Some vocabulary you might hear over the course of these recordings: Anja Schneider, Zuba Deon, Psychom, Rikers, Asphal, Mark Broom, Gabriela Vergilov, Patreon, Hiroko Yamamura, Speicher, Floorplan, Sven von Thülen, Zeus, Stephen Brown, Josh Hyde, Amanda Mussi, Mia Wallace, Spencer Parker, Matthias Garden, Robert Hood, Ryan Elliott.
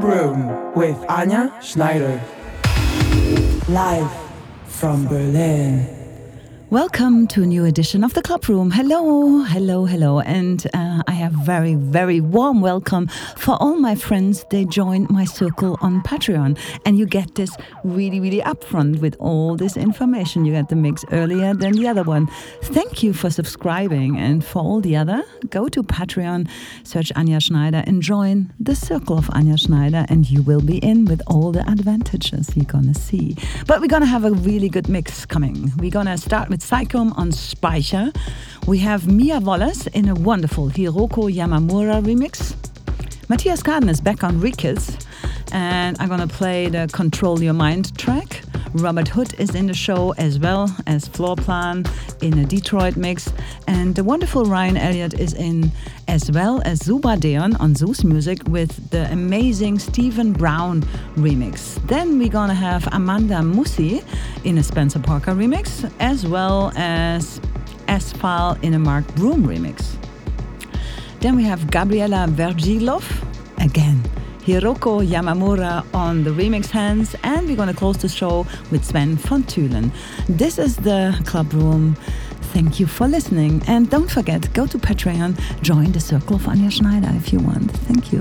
Mark Broom with Anja Schneider. Live from Berlin. Welcome to a new edition of the Club Room. Hello, hello, hello. And I have very, very warm welcome for all my friends. They join my circle on Patreon. And you get this really, really upfront with all this information. You get the mix earlier than the other one. Thank you for subscribing. And for all the other, go to Patreon, search Anja Schneider and join the circle of Anja Schneider. And you will be in with all the advantages you're going to see. But we're going to have a really good mix coming. We're going to start with Psychom on Speicher. We have Mia Wallace in a wonderful Hiroko Yamamura remix. Matthias Garden is back on Rikers, and I'm gonna play the Control Your Mind track. Robert Hood is in the show, as well as Floorplan in a Detroit mix. And the wonderful Ryan Elliott is in, as well as Zuba Deon on Zeus music with the amazing Stephen Brown remix. Then we're gonna have Amanda Mussi in a Spencer Parker remix, as well as Asphal in a Mark Broom remix. Then we have Gabriela Vergilov again. Hiroko Yamamura on the remix hands, and we're going to close the show with Sven von Thülen. This is the Club Room. Thank you for listening, and don't forget, go to Patreon, join the circle of Anja Schneider if you want. Thank you.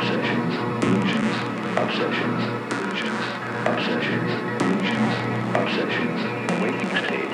Obsessions, waking state.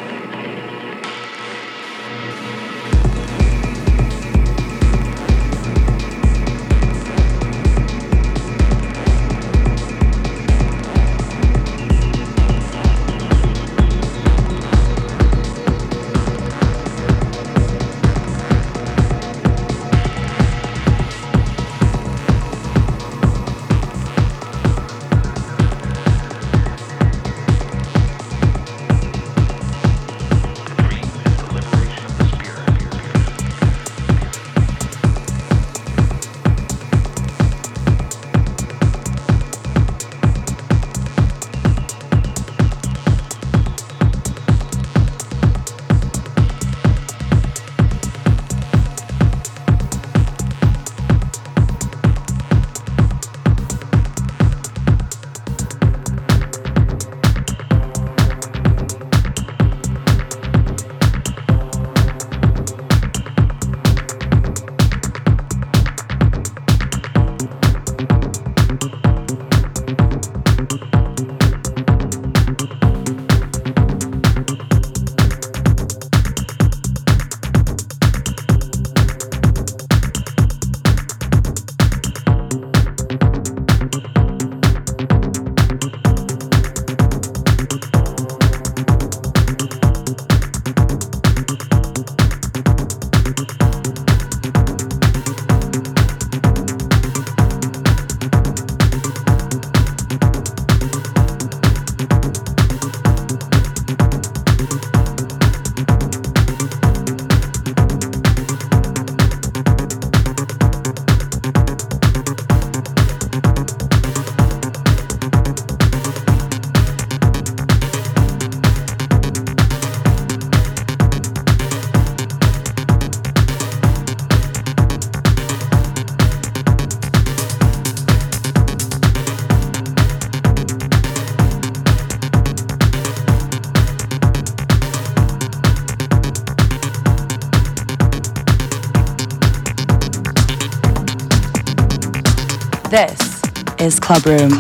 This is Club Room.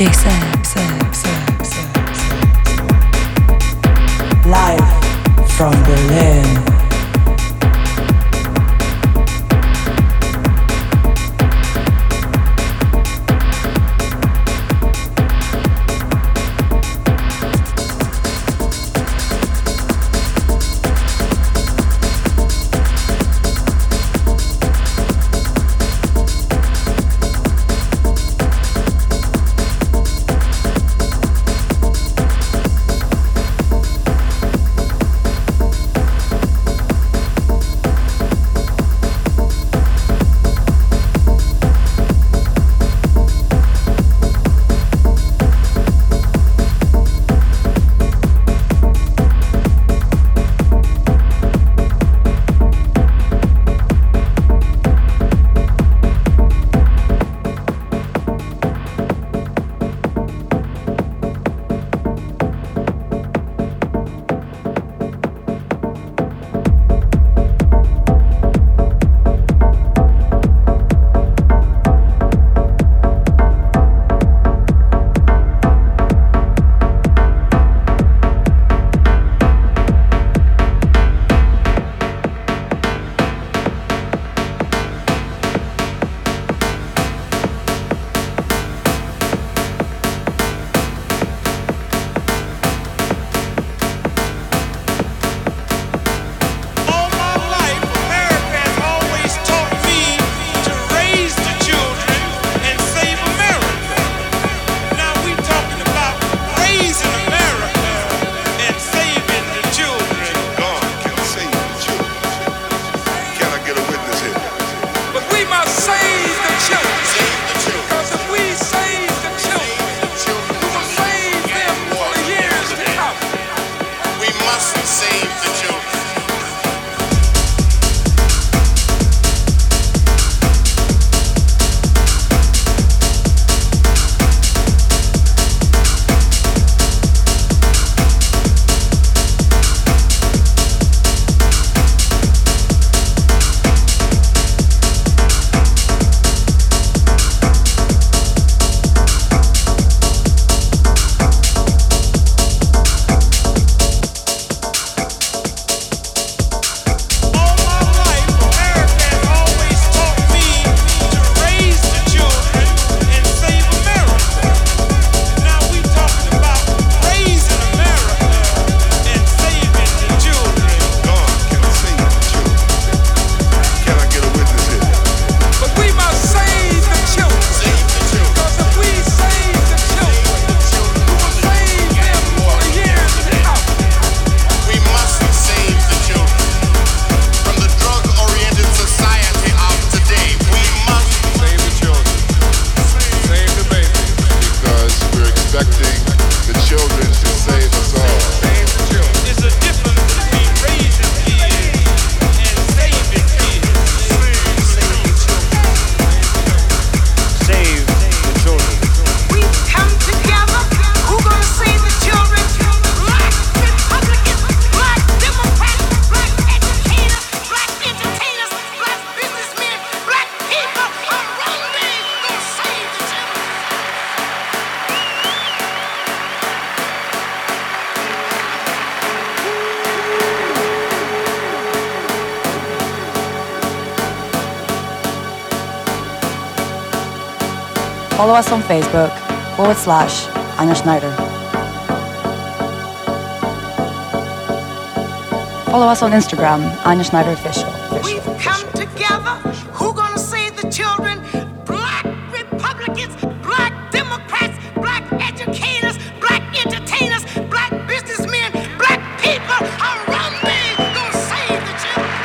DJ Sam. Live from Berlin. Follow us on Facebook, / Anja Schneider. Follow us on Instagram, Anja Schneider Official. We've come together. Who gonna save the children? Black Republicans, Black Democrats, Black educators, Black entertainers, Black businessmen, Black people around me gonna save the children.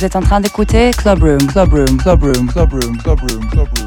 Vous êtes en train d'écouter Club Room, Club Room, Club Room, Club Room, Club Room, Club Room.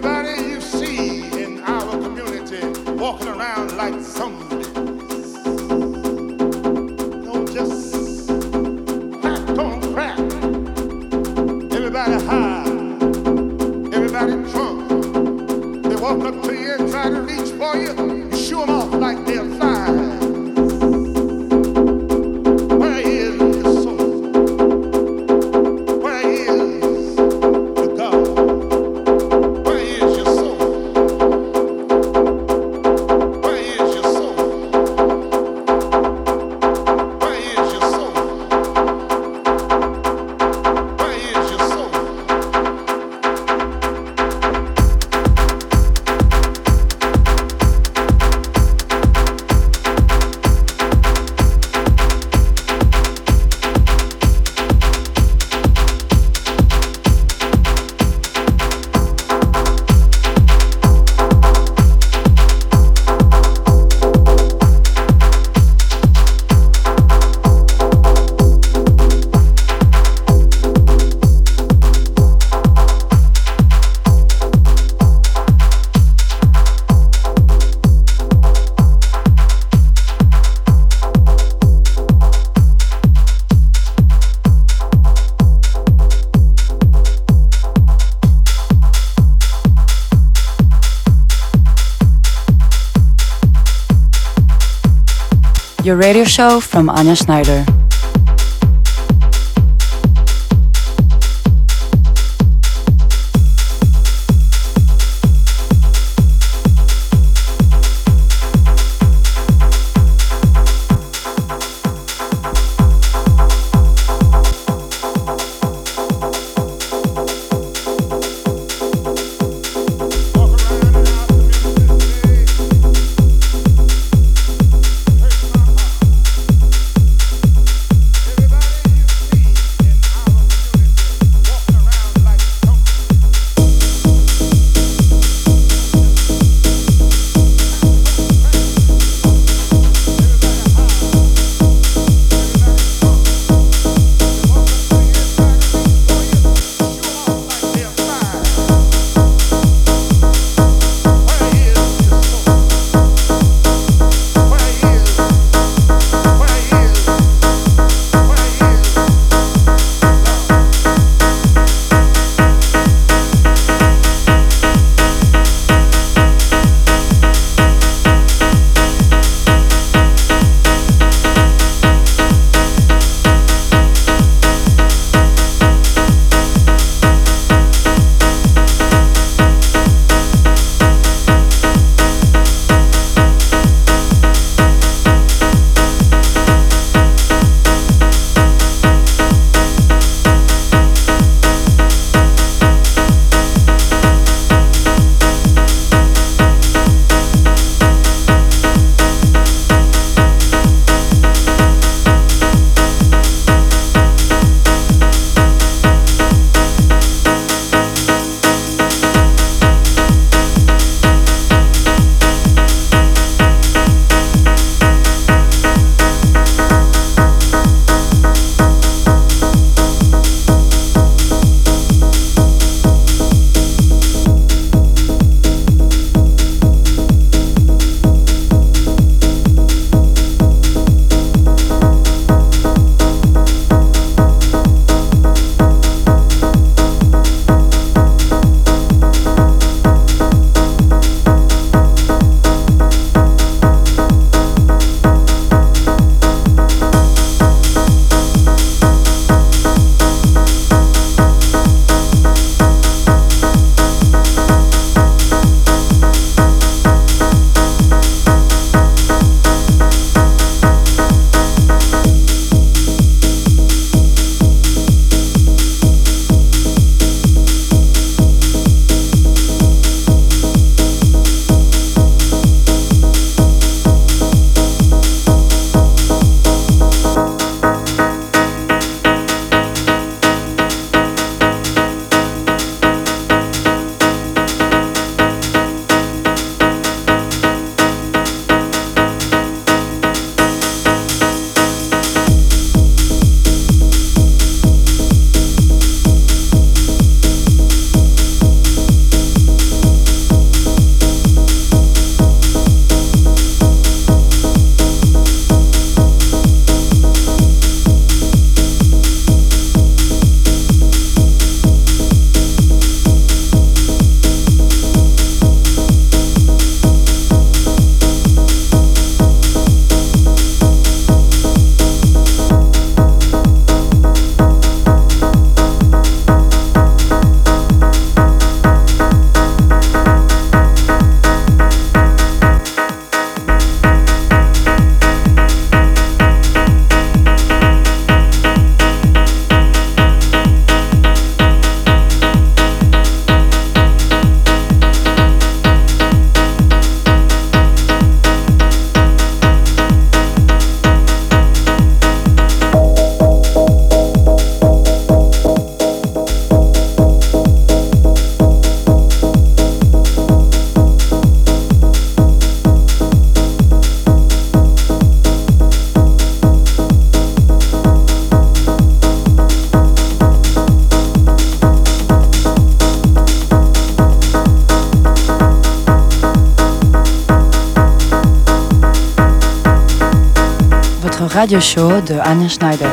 Everybody you see in our community walking around like zombies. Don't just act on crack. Everybody high. Everybody drunk. They walk up to you and try to reach for you. You shoo them off like they're flies. Your radio show from Anja Schneider. Radio Show de Anja Schneider.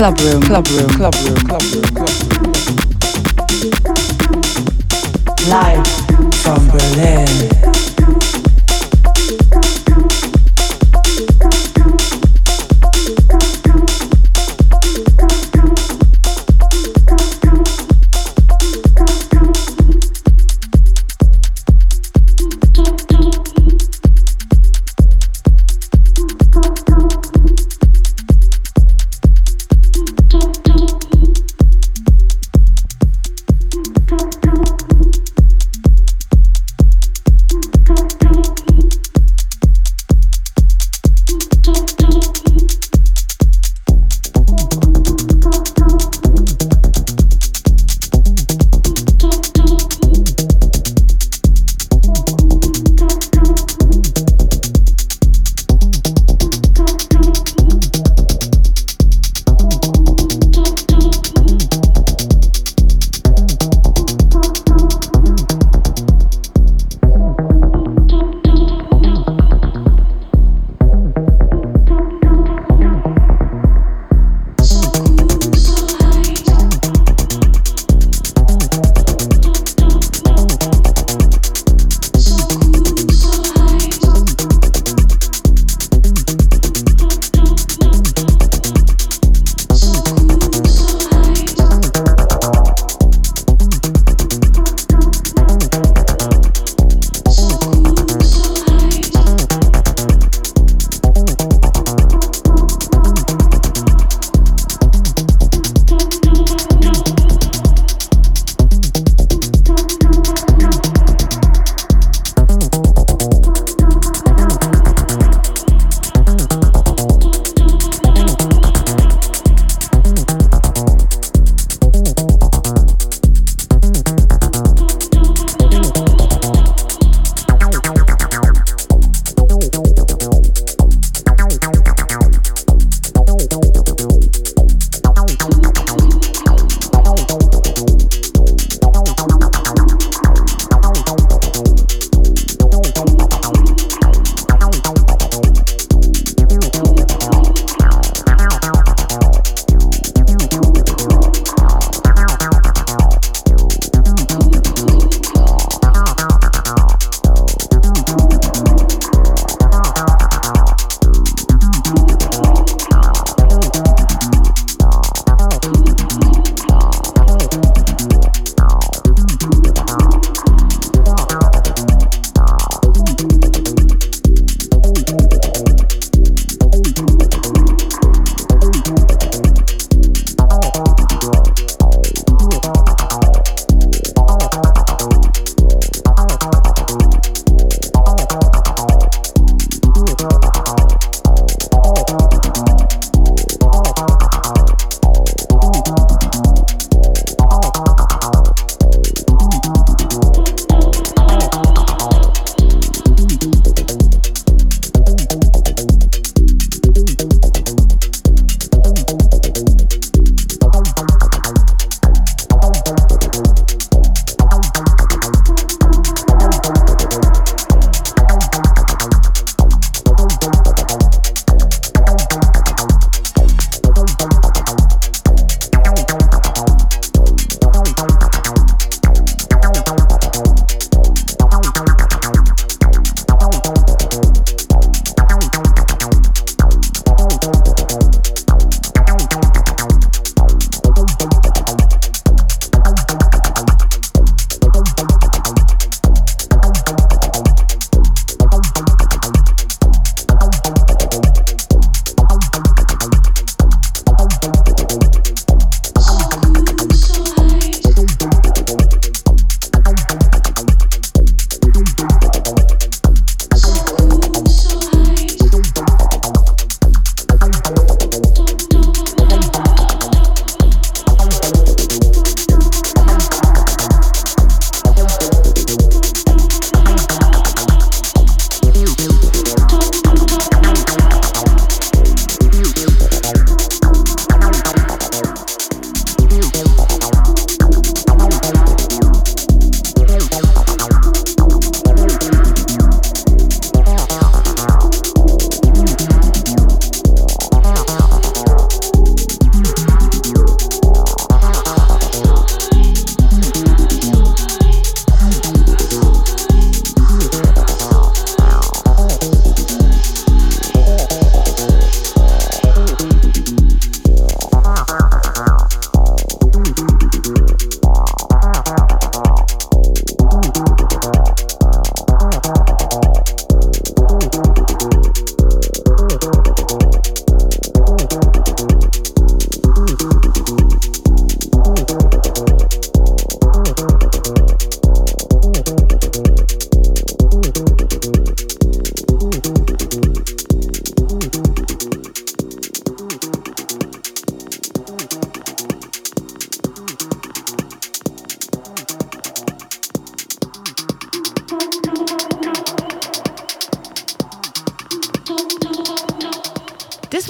Club Room. Live from Berlin.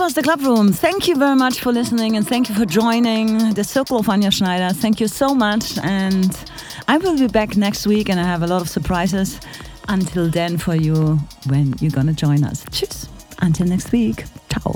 was the Club Room. Thank you very much for listening, and thank you for joining the circle of Anja Schneider. Thank you so much, and I will be back next week, and I have a lot of surprises until then for you when you're gonna join us. Tschüss, until next week. Ciao.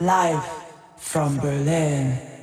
Live from Berlin.